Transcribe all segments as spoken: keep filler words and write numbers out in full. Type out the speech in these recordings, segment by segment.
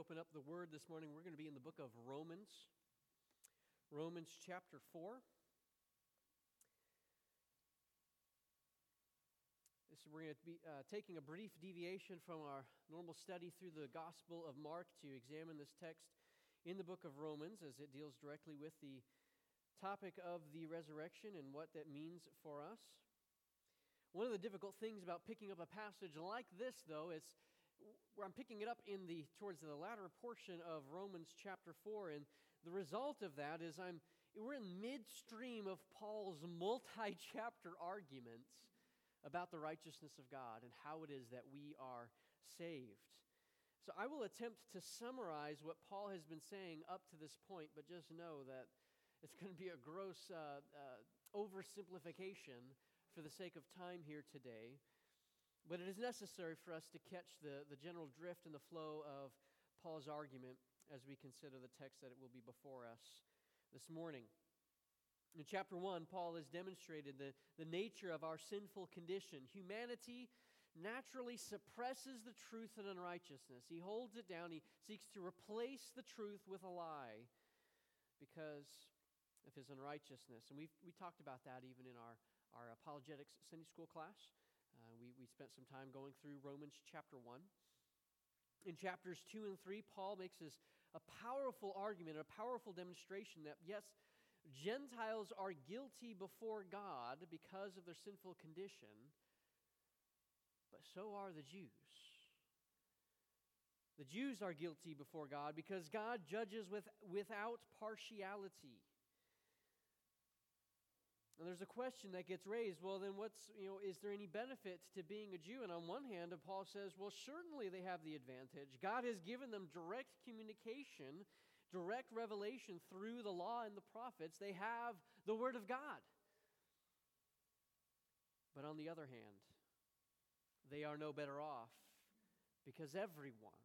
open up the Word this morning, we're going to be in the book of Romans, Romans chapter four. This, we're going to be uh, taking a brief deviation from our normal study through the Gospel of Mark to examine this text in the book of Romans as it deals directly with the topic of the resurrection and what that means for us. One of the difficult things about picking up a passage like this, though, is where I'm picking it up in the towards the latter portion of Romans chapter four, and the result of that is I'm we're in midstream of Paul's multi-chapter arguments about the righteousness of God and how it is that we are saved. So I will attempt to summarize what Paul has been saying up to this point, but just know that it's going to be a gross uh, uh, oversimplification for the sake of time here today. But it is necessary for us to catch the, the general drift and the flow of Paul's argument as we consider the text that it will be before us this morning. In chapter one, Paul has demonstrated the, the nature of our sinful condition. Humanity naturally suppresses the truth and unrighteousness. He holds it down. He seeks to replace the truth with a lie because of his unrighteousness. And we we talked about that even in our, our apologetics Sunday school class. Uh, we, we spent some time going through Romans chapter one. In chapters two and three, Paul makes this, a powerful argument, a powerful demonstration that, yes, Gentiles are guilty before God because of their sinful condition, but so are the Jews. The Jews are guilty before God because God judges with, without partiality. And there's a question that gets raised, well then what's, you know, is there any benefit to being a Jew? And on one hand, Paul says, well certainly they have the advantage. God has given them direct communication, direct revelation through the law and the prophets. They have the Word of God. But on the other hand, they are no better off because everyone,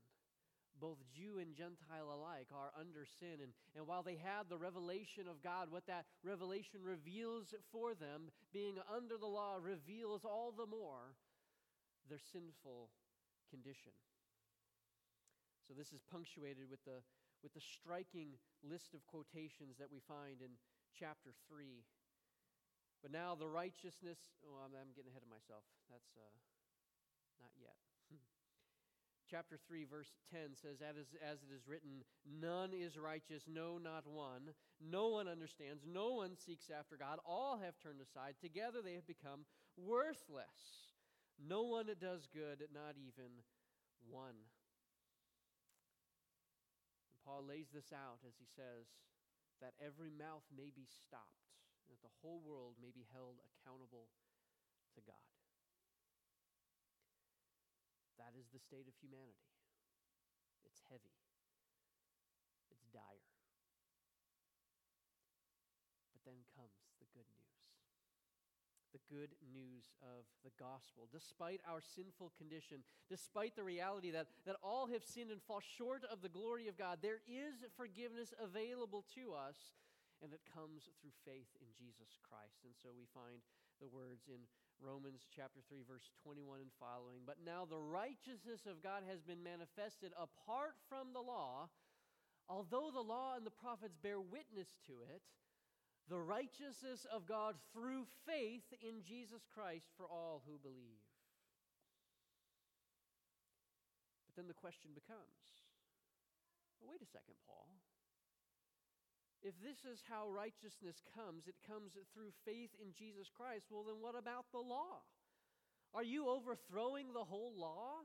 both Jew and Gentile alike, are under sin. And, and while they had the revelation of God, what that revelation reveals for them, being under the law, reveals all the more their sinful condition. So this is punctuated with the, with the striking list of quotations that we find in chapter three. But now the righteousness... Oh, I'm, I'm getting ahead of myself. That's uh, not yet. Chapter three, verse ten says, as, as it is written, none is righteous, no, not one. No one understands, no one seeks after God. All have turned aside. Together they have become worthless. No one does good, not even one. And Paul lays this out as he says, that every mouth may be stopped, and that the whole world may be held accountable to God. That is the state of humanity. It's heavy. It's dire. But then comes the good news. The good news of the gospel. Despite our sinful condition, despite the reality that, that all have sinned and fall short of the glory of God, there is forgiveness available to us, and it comes through faith in Jesus Christ. And so we find the words in Romans chapter three, verse twenty-one and following. But now the righteousness of God has been manifested apart from the law. Although the law and the prophets bear witness to it, the righteousness of God through faith in Jesus Christ for all who believe. But then the question becomes, well, wait a second, Paul. If this is how righteousness comes, it comes through faith in Jesus Christ, well then what about the law? Are you overthrowing the whole law?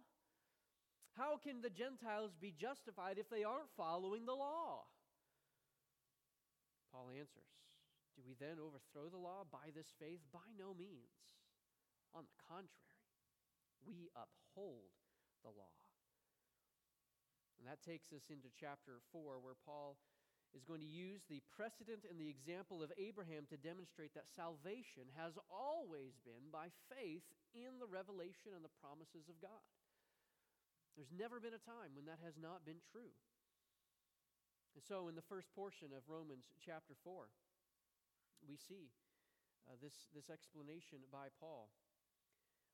How can the Gentiles be justified if they aren't following the law? Paul answers, do we then overthrow the law by this faith? By no means. On the contrary, we uphold the law. And that takes us into chapter four, where Paul is going to use the precedent and the example of Abraham to demonstrate that salvation has always been by faith in the revelation and the promises of God. There's never been a time when that has not been true. And so in the first portion of Romans chapter four, we see uh, this, this explanation by Paul.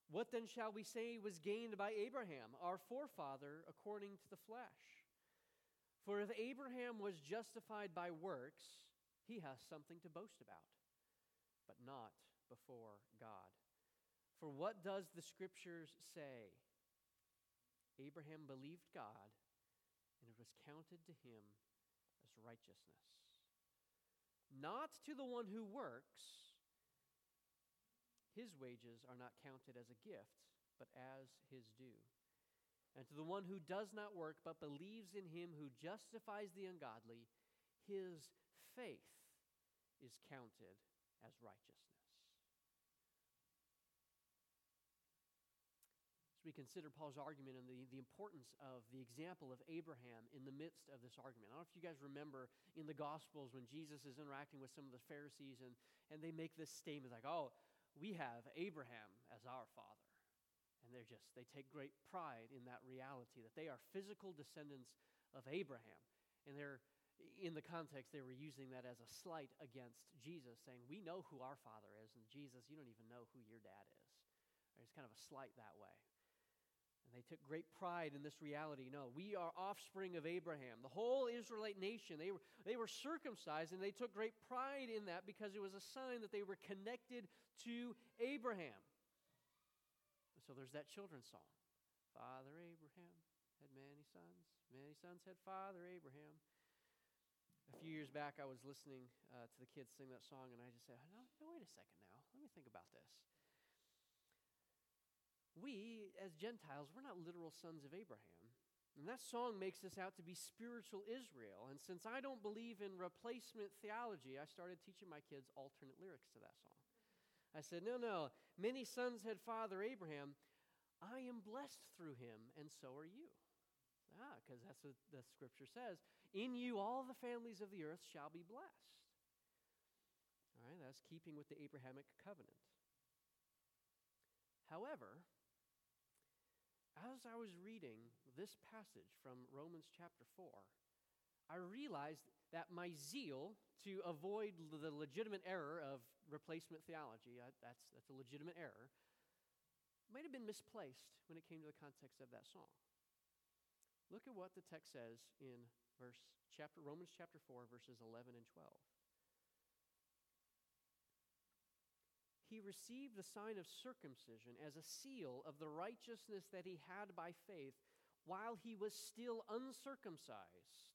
What then shall we say was gained by Abraham, our forefather, according to the flesh? For if Abraham was justified by works, he has something to boast about, but not before God. For what does the Scriptures say? Abraham believed God, and it was counted to him as righteousness. Not to the one who works. His wages are not counted as a gift, but as his due. And to the one who does not work, but believes in him who justifies the ungodly, his faith is counted as righteousness. As we consider Paul's argument and the, the importance of the example of Abraham in the midst of this argument. I don't know if you guys remember in the Gospels when Jesus is interacting with some of the Pharisees and, and they make this statement like, oh, we have Abraham as our father. And they're just, they take great pride in that reality, that they are physical descendants of Abraham. And they're, in the context, they were using that as a slight against Jesus, saying, we know who our father is, and Jesus, you don't even know who your dad is. It's kind of a slight that way. And they took great pride in this reality. No, we are offspring of Abraham. The whole Israelite nation, they were, they were circumcised, and they took great pride in that because it was a sign that they were connected to Abraham. So there's that children's song. Father Abraham had many sons. Many sons had Father Abraham. A few years back, I was listening uh, to the kids sing that song, and I just said, no, no, wait a second now. Let me think about this. We, as Gentiles, we're not literal sons of Abraham. And that song makes us out to be spiritual Israel. And since I don't believe in replacement theology, I started teaching my kids alternate lyrics to that song. I said, no, no, many sons had Father Abraham. I am blessed through him, and so are you. Ah, because that's what the Scripture says. In you all the families of the earth shall be blessed. All right, that's keeping with the Abrahamic covenant. However, as I was reading this passage from Romans chapter four, I realized that my zeal to avoid the legitimate error of replacement theology, I, that's, that's a legitimate error, might have been misplaced when it came to the context of that song. Look at what the text says in verse chapter Romans chapter four, verses eleven and twelve. He received the sign of circumcision as a seal of the righteousness that he had by faith while he was still uncircumcised.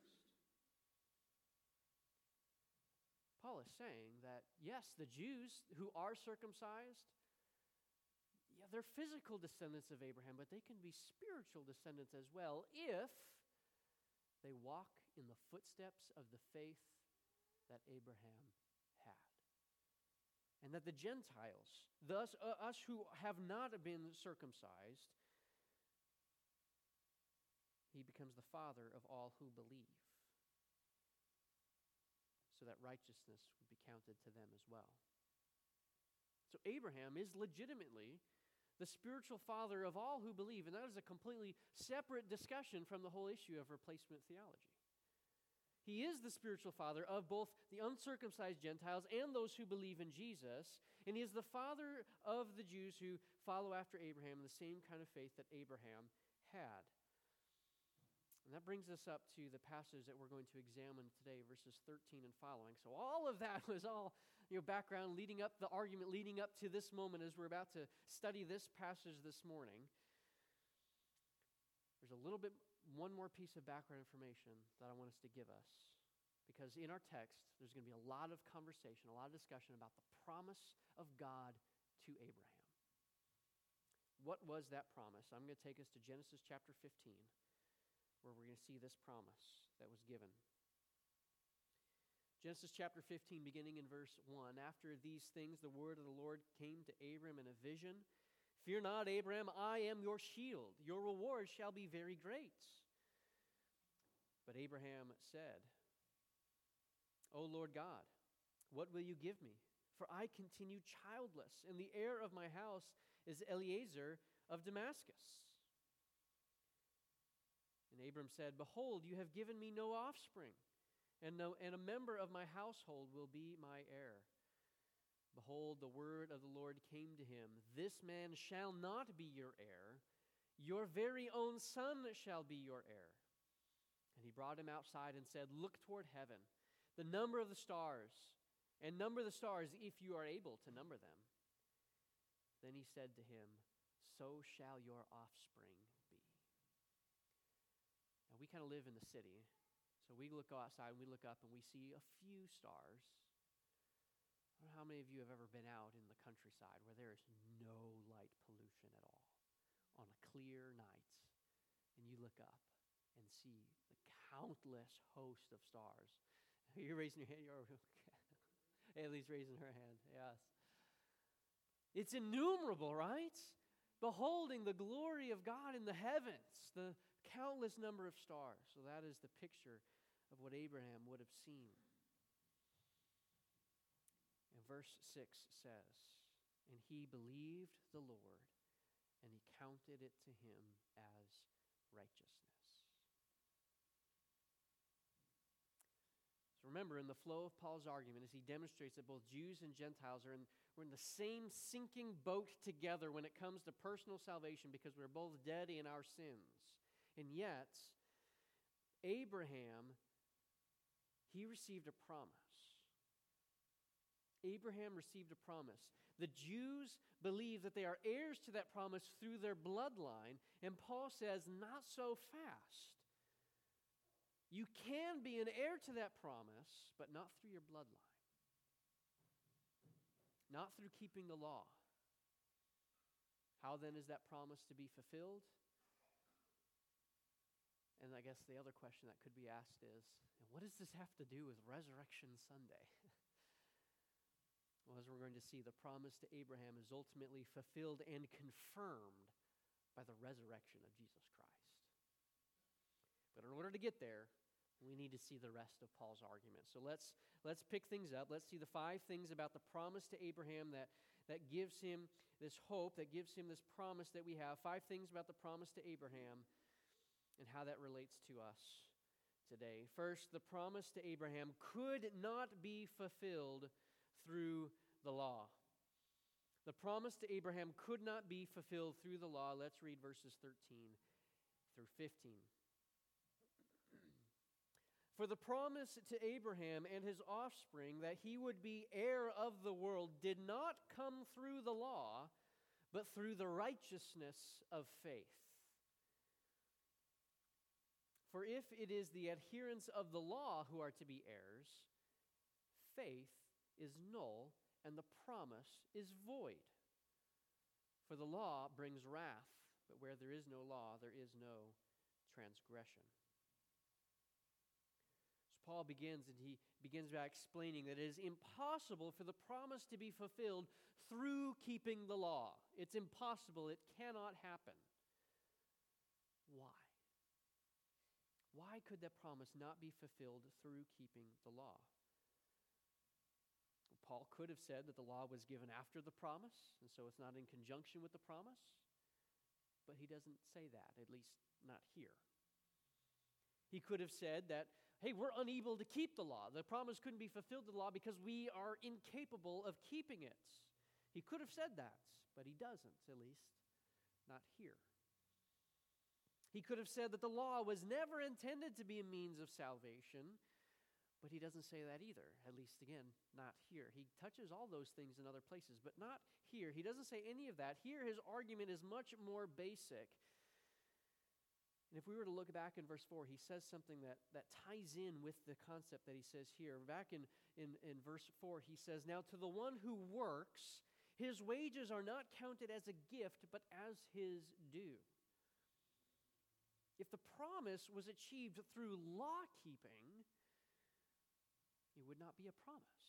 Paul is saying that, yes, the Jews who are circumcised, yeah, they're physical descendants of Abraham, but they can be spiritual descendants as well if they walk in the footsteps of the faith that Abraham had. And that the Gentiles, thus uh, us who have not been circumcised, he becomes the father of all who believe, so that righteousness would be counted to them as well. So Abraham is legitimately the spiritual father of all who believe, and that is a completely separate discussion from the whole issue of replacement theology. He is the spiritual father of both the uncircumcised Gentiles and those who believe in Jesus, and he is the father of the Jews who follow after Abraham in the same kind of faith that Abraham had. And that brings us up to the passage that we're going to examine today, verses thirteen and following. So all of that was all, you know, background leading up, the argument leading up to this moment as we're about to study this passage this morning. There's a little bit, one more piece of background information that I want us to give us. Because in our text, there's going to be a lot of conversation, a lot of discussion about the promise of God to Abraham. What was that promise? I'm going to take us to Genesis chapter fifteen. Where we're going to see this promise that was given. Genesis chapter fifteen, beginning in verse one. After these things, the word of the Lord came to Abram in a vision. Fear not, Abram, I am your shield. Your reward shall be very great. But Abraham said, O Lord God, what will you give me? For I continue childless, and the heir of my house is Eliezer of Damascus. And Abram said, Behold, you have given me no offspring, and, no, and a member of my household will be my heir. Behold, the word of the Lord came to him, This man shall not be your heir, your very own son shall be your heir. And he brought him outside and said, Look toward heaven, the number of the stars, and number the stars if you are able to number them. Then he said to him, So shall your offspring be. Now we kind of live in the city, so we look outside and we look up and we see a few stars. I don't know how many of you have ever been out in the countryside where there is no light pollution at all on a clear night, and you look up and see the countless host of stars. You're raising your hand. You're okay. Haley's raising her hand. Yes. It's innumerable, right? Beholding the glory of God in the heavens, the countless number of stars. So that is the picture of what Abraham would have seen. And verse six says, And he believed the Lord, and he counted it to him as righteousness. So remember, in the flow of Paul's argument, as he demonstrates that both Jews and Gentiles are in, we're in the same sinking boat together when it comes to personal salvation, because we're both dead in our sins. And yet, Abraham, he received a promise. Abraham received a promise. The Jews believe that they are heirs to that promise through their bloodline, and Paul says, not so fast. You can be an heir to that promise, but not through your bloodline. Not through keeping the law. How then is that promise to be fulfilled? And I guess the other question that could be asked is, what does this have to do with Resurrection Sunday? Well, as we're going to see, the promise to Abraham is ultimately fulfilled and confirmed by the resurrection of Jesus Christ. But in order to get there, we need to see the rest of Paul's argument. So let's let's pick things up. Let's see the five things about the promise to Abraham that, that gives him this hope, that gives him this promise that we have. Five things about the promise to Abraham and how that relates to us today. First, the promise to Abraham could not be fulfilled through the law. The promise to Abraham could not be fulfilled through the law. Let's read verses thirteen through fifteen. For the promise to Abraham and his offspring that he would be heir of the world did not come through the law, but through the righteousness of faith. For if it is the adherents of the law who are to be heirs, faith is null and the promise is void. For the law brings wrath, but where there is no law, there is no transgression. So Paul begins, and he begins by explaining that it is impossible for the promise to be fulfilled through keeping the law. It's impossible. It cannot happen. Why? Why could that promise not be fulfilled through keeping the law? Paul could have said that the law was given after the promise, and so it's not in conjunction with the promise, but he doesn't say that, at least not here. He could have said that, hey, we're unable to keep the law. The promise couldn't be fulfilled to the law because we are incapable of keeping it. He could have said that, but he doesn't, at least not here. He could have said that the law was never intended to be a means of salvation, but he doesn't say that either, at least, again, not here. He touches all those things in other places, but not here. He doesn't say any of that. Here, his argument is much more basic. And if we were to look back in verse four, he says something that, that ties in with the concept that he says here. Back in, in, in verse four, he says, Now to the one who works, his wages are not counted as a gift, but as his due. If the promise was achieved through law-keeping, it would not be a promise,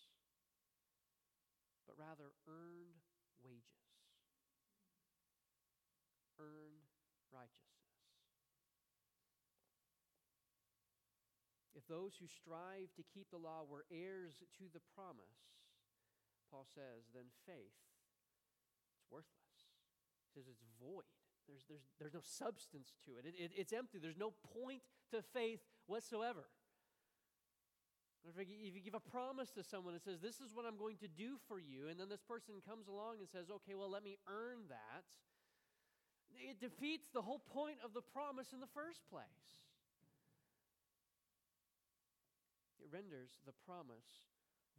but rather earned wages, earned righteousness. If those who strive to keep the law were heirs to the promise, Paul says, then faith, it's worthless. He says it's void. There's, there's, there's no substance to it. It, it. It's empty. There's no point to faith whatsoever. If you give a promise to someone that says, this is what I'm going to do for you, and then this person comes along and says, okay, well, let me earn that, it defeats the whole point of the promise in the first place. It renders the promise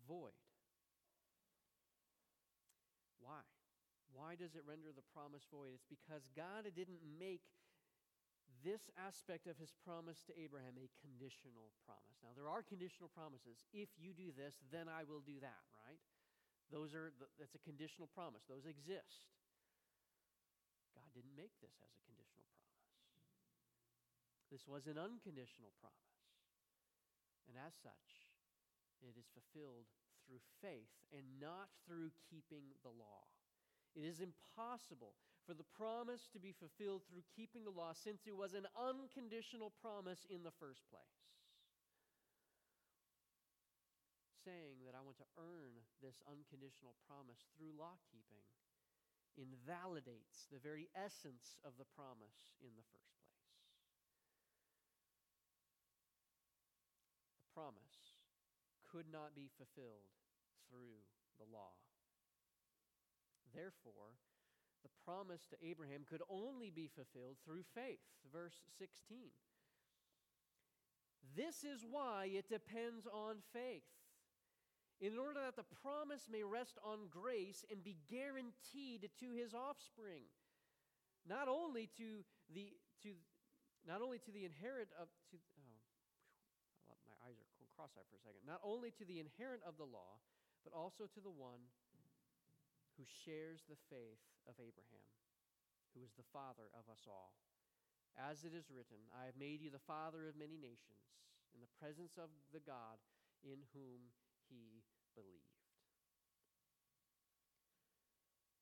void. Why? Why does it render the promise void? It's because God didn't make this aspect of his promise to Abraham a conditional promise. Now, there are conditional promises. If you do this, then I will do that, right? Those are, that's a conditional promise. Those exist. God didn't make this as a conditional promise. This was an unconditional promise. And as such, it is fulfilled through faith and not through keeping the law. It is impossible for the promise to be fulfilled through keeping the law, since it was an unconditional promise in the first place. Saying that I want to earn this unconditional promise through law keeping invalidates the very essence of the promise in the first place. The promise could not be fulfilled through the law. Therefore, the promise to Abraham could only be fulfilled through faith. Verse sixteen. This is why it depends on faith, in order that the promise may rest on grace and be guaranteed to his offspring, not only to the to not only to the inherent of to oh, my eyes are cross-eyed for a second. Not only to the inherent of the law, but also to the one who shares the faith of Abraham, who is the father of us all. As it is written, I have made you the father of many nations, in the presence of the God in whom he believed.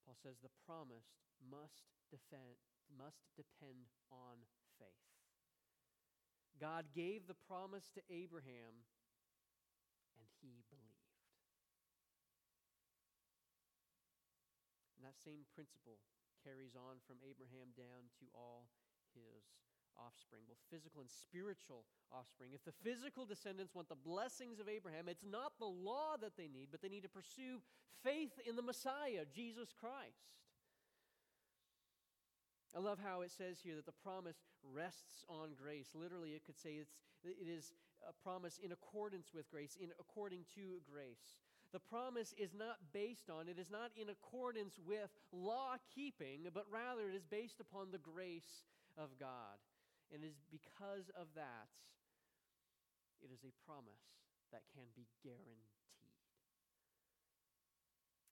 Paul says the promise must defend, must depend on faith. God gave the promise to Abraham, and he believed. And that same principle carries on from Abraham down to all his offspring, both physical and spiritual offspring. If the physical descendants want the blessings of Abraham, it's not the law that they need, but they need to pursue faith in the Messiah, Jesus Christ. I love how it says here that the promise rests on grace. Literally, it could say it's, it is a promise in accordance with grace, in according to grace. The promise is not based on, it is not in accordance with law-keeping, but rather it is based upon the grace of God. And it is because of that, it is a promise that can be guaranteed.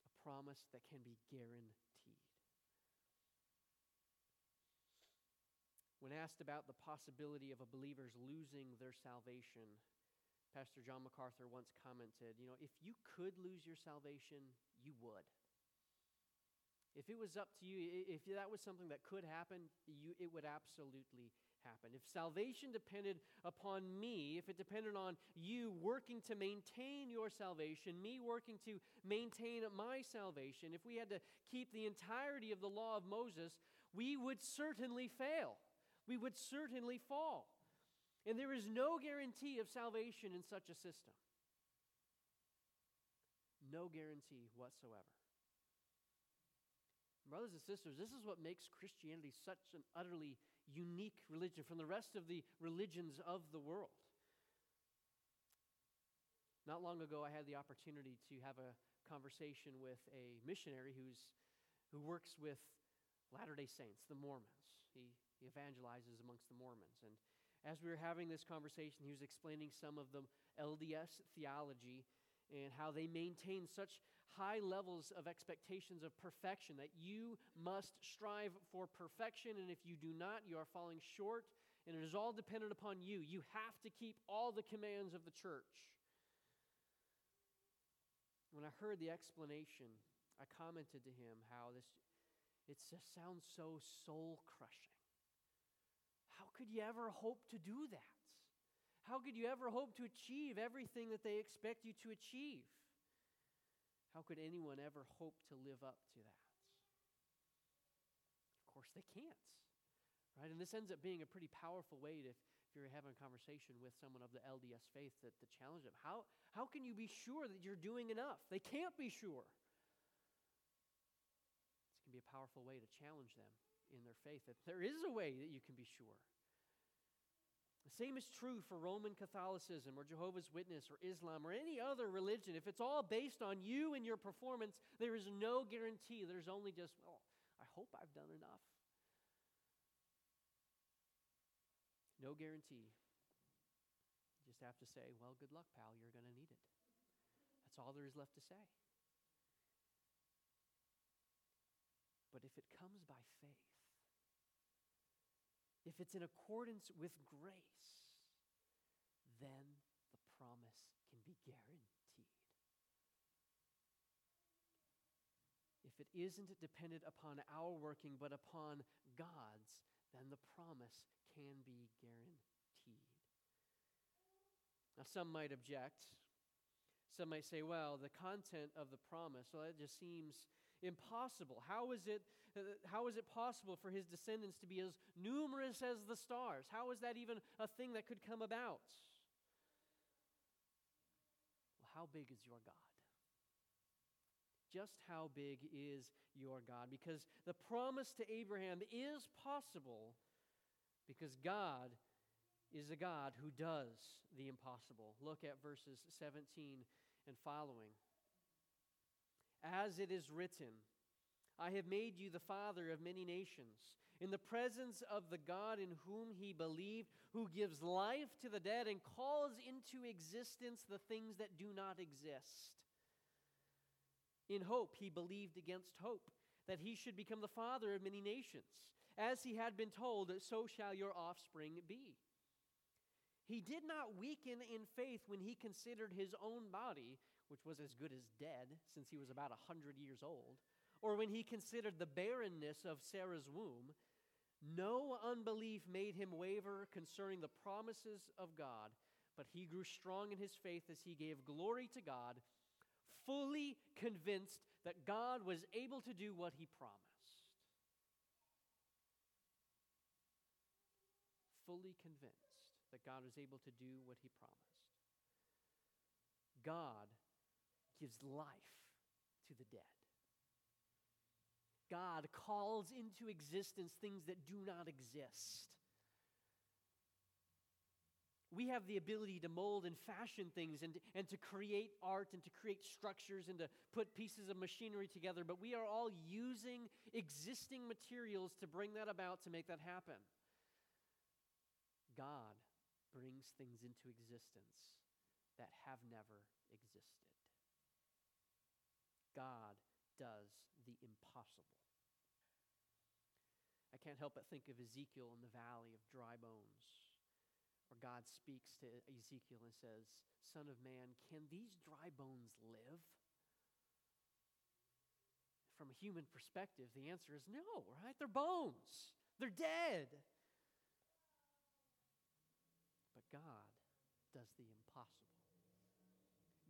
A promise that can be guaranteed. When asked about the possibility of a believer's losing their salvation, Pastor John MacArthur once commented, you know, if you could lose your salvation, you would. If it was up to you, if that was something that could happen, you, it would absolutely happen. If salvation depended upon me, if it depended on you working to maintain your salvation, me working to maintain my salvation, if we had to keep the entirety of the law of Moses, we would certainly fail. We would certainly fall. And there is no guarantee of salvation in such a system. No guarantee whatsoever. Brothers and sisters, this is what makes Christianity such an utterly unique religion from the rest of the religions of the world. Not long ago, I had the opportunity to have a conversation with a missionary who's who works with Latter-day Saints, the Mormons. He He evangelizes amongst the Mormons. And as we were having this conversation, he was explaining some of the L D S theology and how they maintain such high levels of expectations of perfection that you must strive for perfection, and if you do not, you are falling short, and it is all dependent upon you. You have to keep all the commands of the church. When I heard the explanation, I commented to him how this, it just sounds so soul-crushing. How could you ever hope to do that? How could you ever hope to achieve everything that they expect you to achieve? How could anyone ever hope to live up to that? Of course they can't, right? And this ends up being a pretty powerful way to, if you're having a conversation with someone of the L D S faith, that to challenge them. How, how can you be sure that you're doing enough? They can't be sure. This can be a powerful way to challenge them in their faith, that there is a way that you can be sure. The same is true for Roman Catholicism or Jehovah's Witness or Islam or any other religion. If it's all based on you and your performance, there is no guarantee. There's only just, well, I hope I've done enough. No guarantee. You just have to say, well, good luck, pal. You're going to need it. That's all there is left to say. But if it comes by faith, if it's in accordance with grace, then the promise can be guaranteed. If it isn't dependent upon our working but upon God's, then the promise can be guaranteed. Now, some might object. Some might say, well, the content of the promise, well, that just seems impossible. How is it, how is it possible for his descendants to be as numerous as the stars? How is that even a thing that could come about? Well, how big is your God? Just how big is your God? Because the promise to Abraham is possible because God is a God who does the impossible. Look at verses seventeen and following. As it is written, I have made you the father of many nations, in the presence of the God in whom he believed, who gives life to the dead and calls into existence the things that do not exist. In hope he believed against hope, that he should become the father of many nations. As he had been told, so shall your offspring be. He did not weaken in faith when he considered his own body, which was as good as dead since he was about one hundred years old, or when he considered the barrenness of Sarah's womb. No unbelief made him waver concerning the promises of God, but he grew strong in his faith as he gave glory to God, fully convinced that God was able to do what he promised. Fully convinced. That God is able to do what he promised. God gives life to the dead. God calls into existence things that do not exist. We have the ability to mold and fashion things and, and to create art and to create structures and to put pieces of machinery together, but we are all using existing materials to bring that about, to make that happen. God brings things into existence that have never existed. God does the impossible. I can't help but think of Ezekiel in the valley of dry bones, where God speaks to Ezekiel and says, Son of man, can these dry bones live? From a human perspective, the answer is no, right? They're bones. They're dead. But God does the impossible.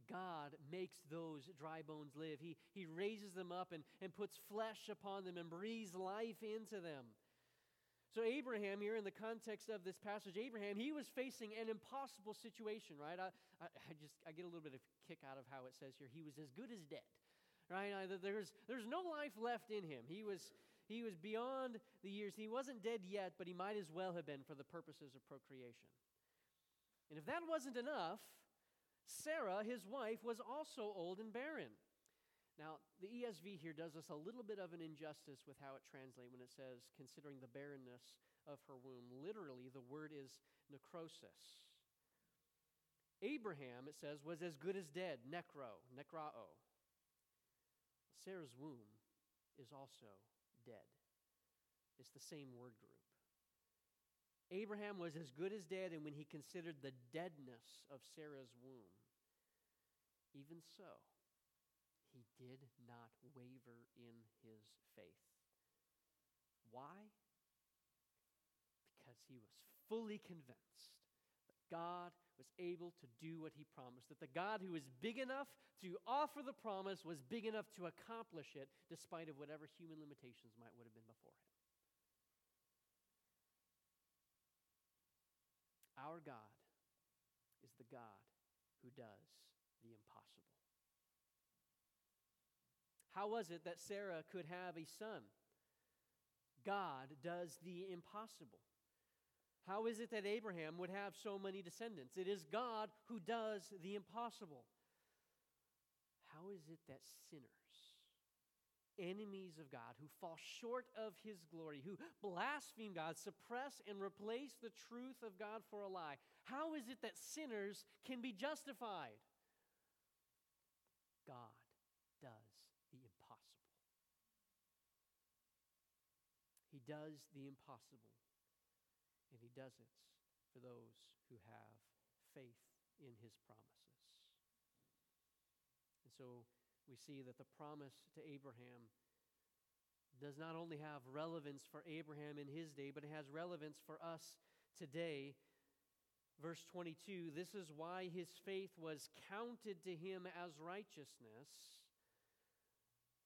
God makes those dry bones live. He, he raises them up and, and puts flesh upon them and breathes life into them. So Abraham here, in the context of this passage, Abraham, he was facing an impossible situation, right? I, I, I just I get a little bit of a kick out of how it says here, he was as good as dead, right? There's, there's no life left in him. He was... He was beyond the years. He wasn't dead yet, but he might as well have been for the purposes of procreation. And if that wasn't enough, Sarah, his wife, was also old and barren. Now, the E S V here does us a little bit of an injustice with how it translates when it says, considering the barrenness of her womb. Literally, the word is necrosis. Abraham, it says, was as good as dead, necro, necrao. Sarah's womb is also dead. It's the same word group. Abraham was as good as dead, and when he considered the deadness of Sarah's womb, even so, he did not waver in his faith. Why? Because he was fully convinced that God was able to do what he promised, that the God who is big enough to offer the promise was big enough to accomplish it despite of whatever human limitations might would have been before him. Our God is the God who does the impossible. How was it that Sarah could have a son? God does the impossible. How is it that Abraham would have so many descendants? It is God who does the impossible. How is it that sinners, enemies of God, who fall short of his glory, who blaspheme God, suppress and replace the truth of God for a lie, how is it that sinners can be justified? God does the impossible. He does the impossible. And he does it for those who have faith in his promises. And so we see that the promise to Abraham does not only have relevance for Abraham in his day, but it has relevance for us today. Verse twenty-two, this is why his faith was counted to him as righteousness.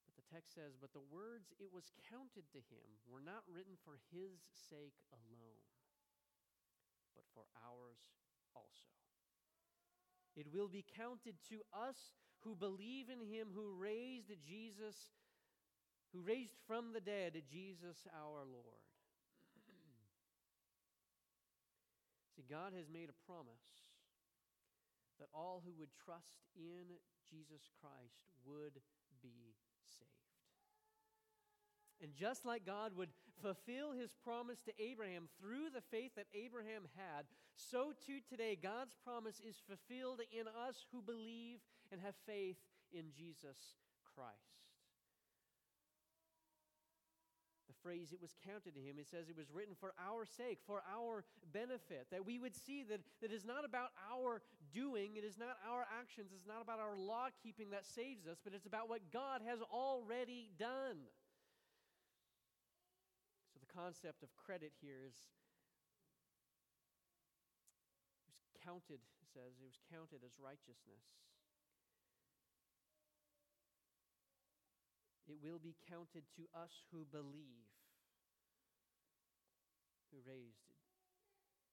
But the text says, but the words it was counted to him were not written for his sake alone, but for ours also. It will be counted to us who believe in him who raised Jesus, who raised from the dead Jesus our Lord. See, God has made a promise that all who would trust in Jesus Christ would be saved. And just like God would fulfill his promise to Abraham through the faith that Abraham had, so too today God's promise is fulfilled in us who believe and have faith in Jesus Christ. The phrase, it was counted to him, it says it was written for our sake, for our benefit, that we would see that, that it is not about our doing, it is not our actions, it's not about our law keeping that saves us, but it's about what God has already done. So the concept of credit here is, it was counted, it says, it was counted as righteousness. It will be counted to us who believe, who raised,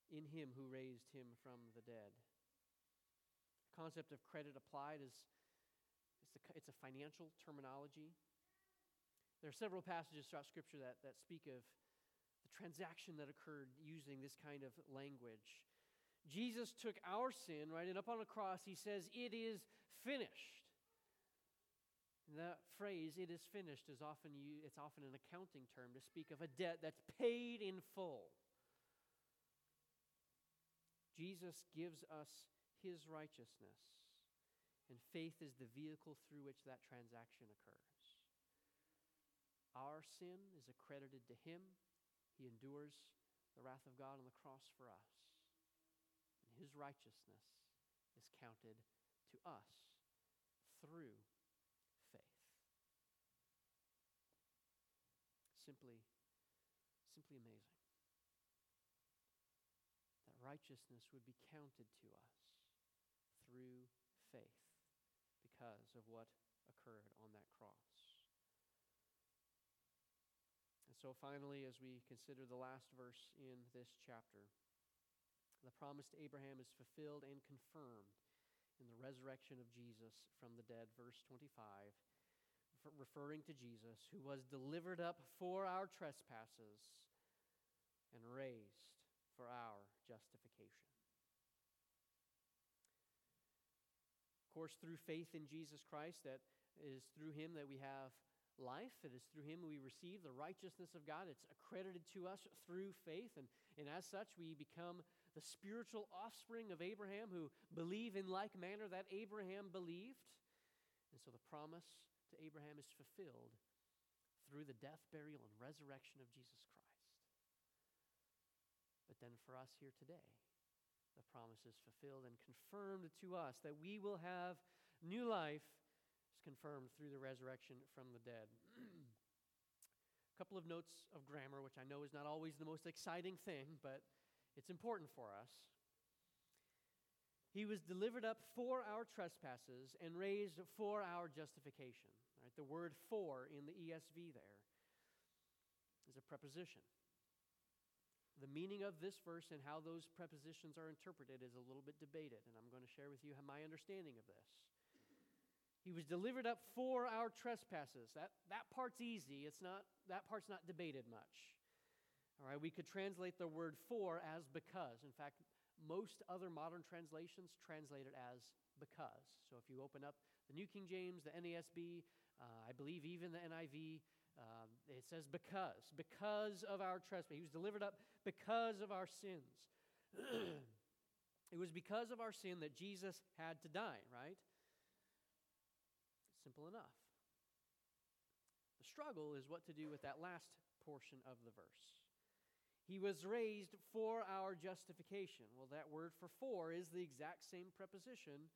in him who raised him from the dead. The concept of credit applied is, it's a, it's a financial terminology. There are several passages throughout Scripture that, that speak of the transaction that occurred using this kind of language. Jesus took our sin, right, and up on the cross he says, it is finished. And that phrase, it is finished, is often used, it's often an accounting term to speak of a debt that's paid in full. Jesus gives us his righteousness, and faith is the vehicle through which that transaction occurs. Our sin is accredited to him. He endures the wrath of God on the cross for us. And his righteousness is counted to us through faith. Simply, simply amazing. That righteousness would be counted to us through faith because of what occurred on that cross. And so finally, as we consider the last verse in this chapter, the promise to Abraham is fulfilled and confirmed in the resurrection of Jesus from the dead, verse twenty-five, referring to Jesus, who was delivered up for our trespasses and raised for our justification. Of course, through faith in Jesus Christ, that is through him that we have life. It is through him we receive the righteousness of God. It's accredited to us through faith, and, and as such we become the spiritual offspring of Abraham who believe in like manner that Abraham believed. And so the promise to Abraham is fulfilled through the death, burial, and resurrection of Jesus Christ. But then for us here today, the promise is fulfilled and confirmed to us that we will have new life. It's confirmed through the resurrection from the dead. A couple of notes of grammar, which I know is not always the most exciting thing, but it's important for us. He was delivered up for our trespasses and raised for our justification. Right? The word for in the E S V there is a preposition. The meaning of this verse and how those prepositions are interpreted is a little bit debated, and I'm going to share with you my understanding of this. He was delivered up for our trespasses. That, that part's easy. It's not, that part's not debated much. All right, we could translate the word for as because. In fact, most other modern translations translate it as because. So if you open up the New King James, the N A S B, uh, I believe even the N I V, um, it says because, because of our trespass. He was delivered up because of our sins. It was because of our sin that Jesus had to die, right? Simple enough. The struggle is what to do with that last portion of the verse. He was raised for our justification. Well, that word for for is the exact same preposition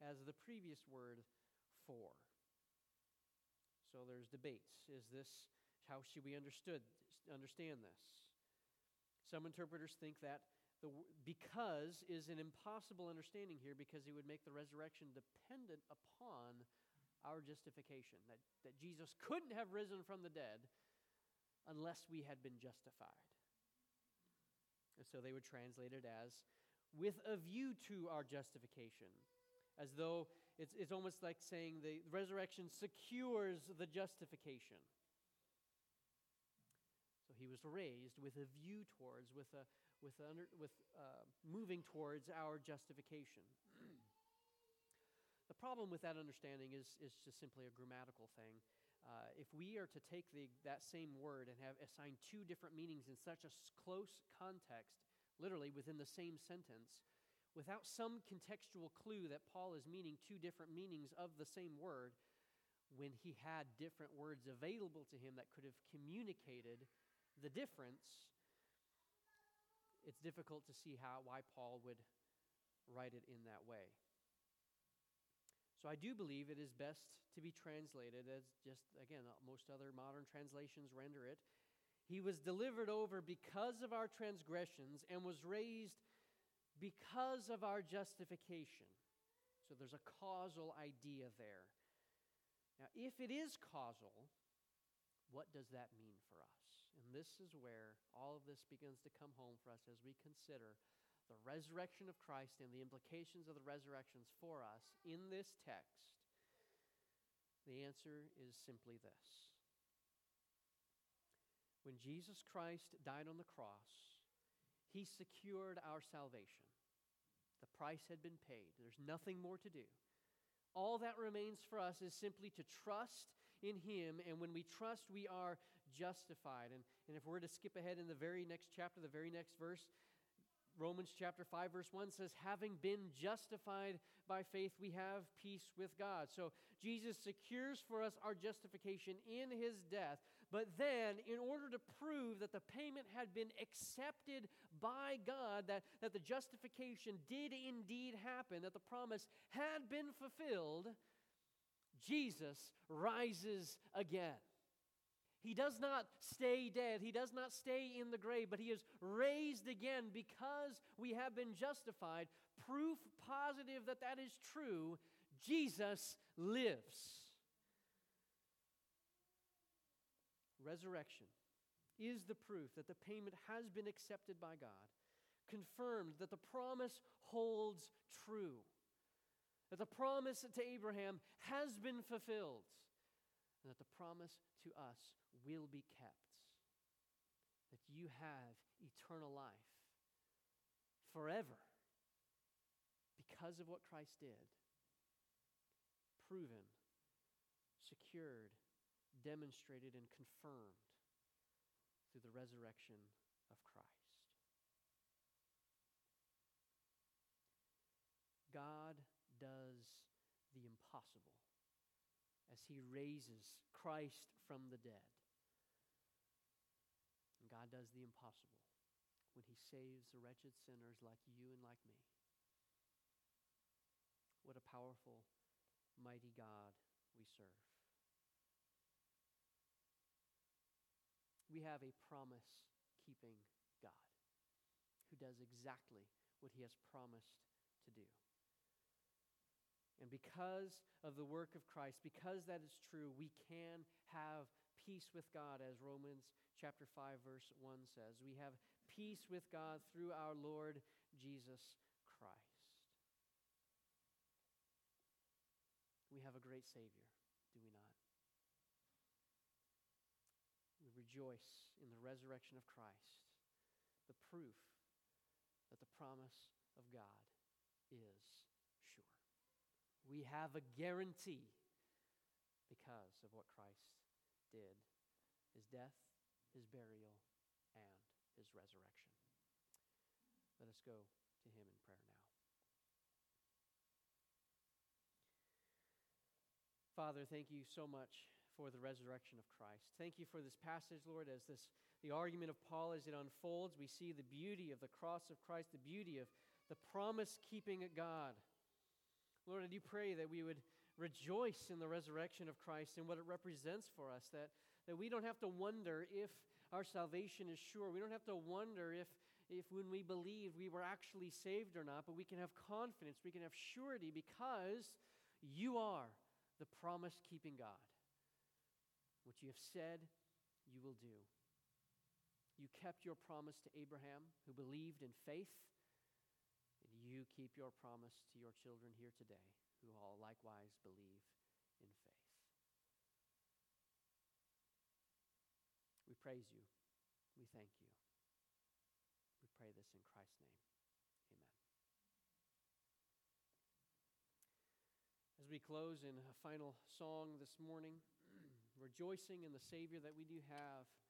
as the previous word for. So there's debates. Is this, how should we understood, understand this? Some interpreters think that the because is an impossible understanding here because it would make the resurrection dependent upon our justification. That, that Jesus couldn't have risen from the dead unless we had been justified. And so they would translate it as, with a view to our justification. As though it's, it's almost like saying the resurrection secures the justification. So he was raised with a view towards, with a with under, with uh, moving towards our justification. The problem with that understanding is, is just simply a grammatical thing. Uh, if we are to take the, that same word and have assigned two different meanings in such a close context, literally within the same sentence, without some contextual clue that Paul is meaning two different meanings of the same word, when he had different words available to him that could have communicated the difference, it's difficult to see how why Paul would write it in that way. So I do believe it is best to be translated as just, again, most other modern translations render it. He was delivered over because of our transgressions and was raised because of our justification. So there's a causal idea there. Now, if it is causal, what does that mean for us? And this is where all of this begins to come home for us as we consider the resurrection of Christ and the implications of the resurrections for us in this text. The answer is simply this. When Jesus Christ died on the cross, he secured our salvation. The price had been paid. There's nothing more to do. All that remains for us is simply to trust in him, and when we trust, we are justified. And, and if we're to skip ahead in the very next chapter, the very next verse, Romans chapter five, verse one says, having been justified by faith, we have peace with God. So Jesus secures for us our justification in his death. But then, in order to prove that the payment had been accepted by God, that, that the justification did indeed happen, that the promise had been fulfilled, Jesus rises again. He does not stay dead. He does not stay in the grave, but he is raised again because we have been justified. Proof positive that that is true. Jesus lives. Resurrection is the proof that the payment has been accepted by God, confirmed that the promise holds true, that the promise to Abraham has been fulfilled, and that the promise to us will be kept, that you have eternal life forever because of what Christ did, proven, secured, demonstrated, and confirmed through the resurrection of Christ. God does the impossible as he raises Christ from the dead. And God does the impossible when he saves the wretched sinners like you and like me. What a powerful, mighty God we serve. We have a promise-keeping God who does exactly what he has promised to do. And because of the work of Christ, because that is true, we can have peace with God, as Romans chapter five, verse one says. We have peace with God through our Lord Jesus Christ. We have a great Savior, do we not? We rejoice in the resurrection of Christ, the proof that the promise of God is sure. We have a guarantee because of what Christ did, his death, his burial, and his resurrection. Let us go to him in prayer now. Father, thank you so much for the resurrection of Christ. Thank you for this passage, Lord, as this the argument of Paul as it unfolds. We see the beauty of the cross of Christ, the beauty of the promise-keeping God. Lord, I do pray that we would rejoice in the resurrection of Christ and what it represents for us, that, that we don't have to wonder if our salvation is sure. We don't have to wonder if, if when we believe we were actually saved or not, but we can have confidence, we can have surety because you are the promise-keeping God. What you have said, you will do. You kept your promise to Abraham, who believed in faith, and you keep your promise to your children here today, who all likewise believe in faith. We praise you. We thank you. We pray this in Christ's name. Amen. As we close in a final song this morning, rejoicing in the Savior that we do have,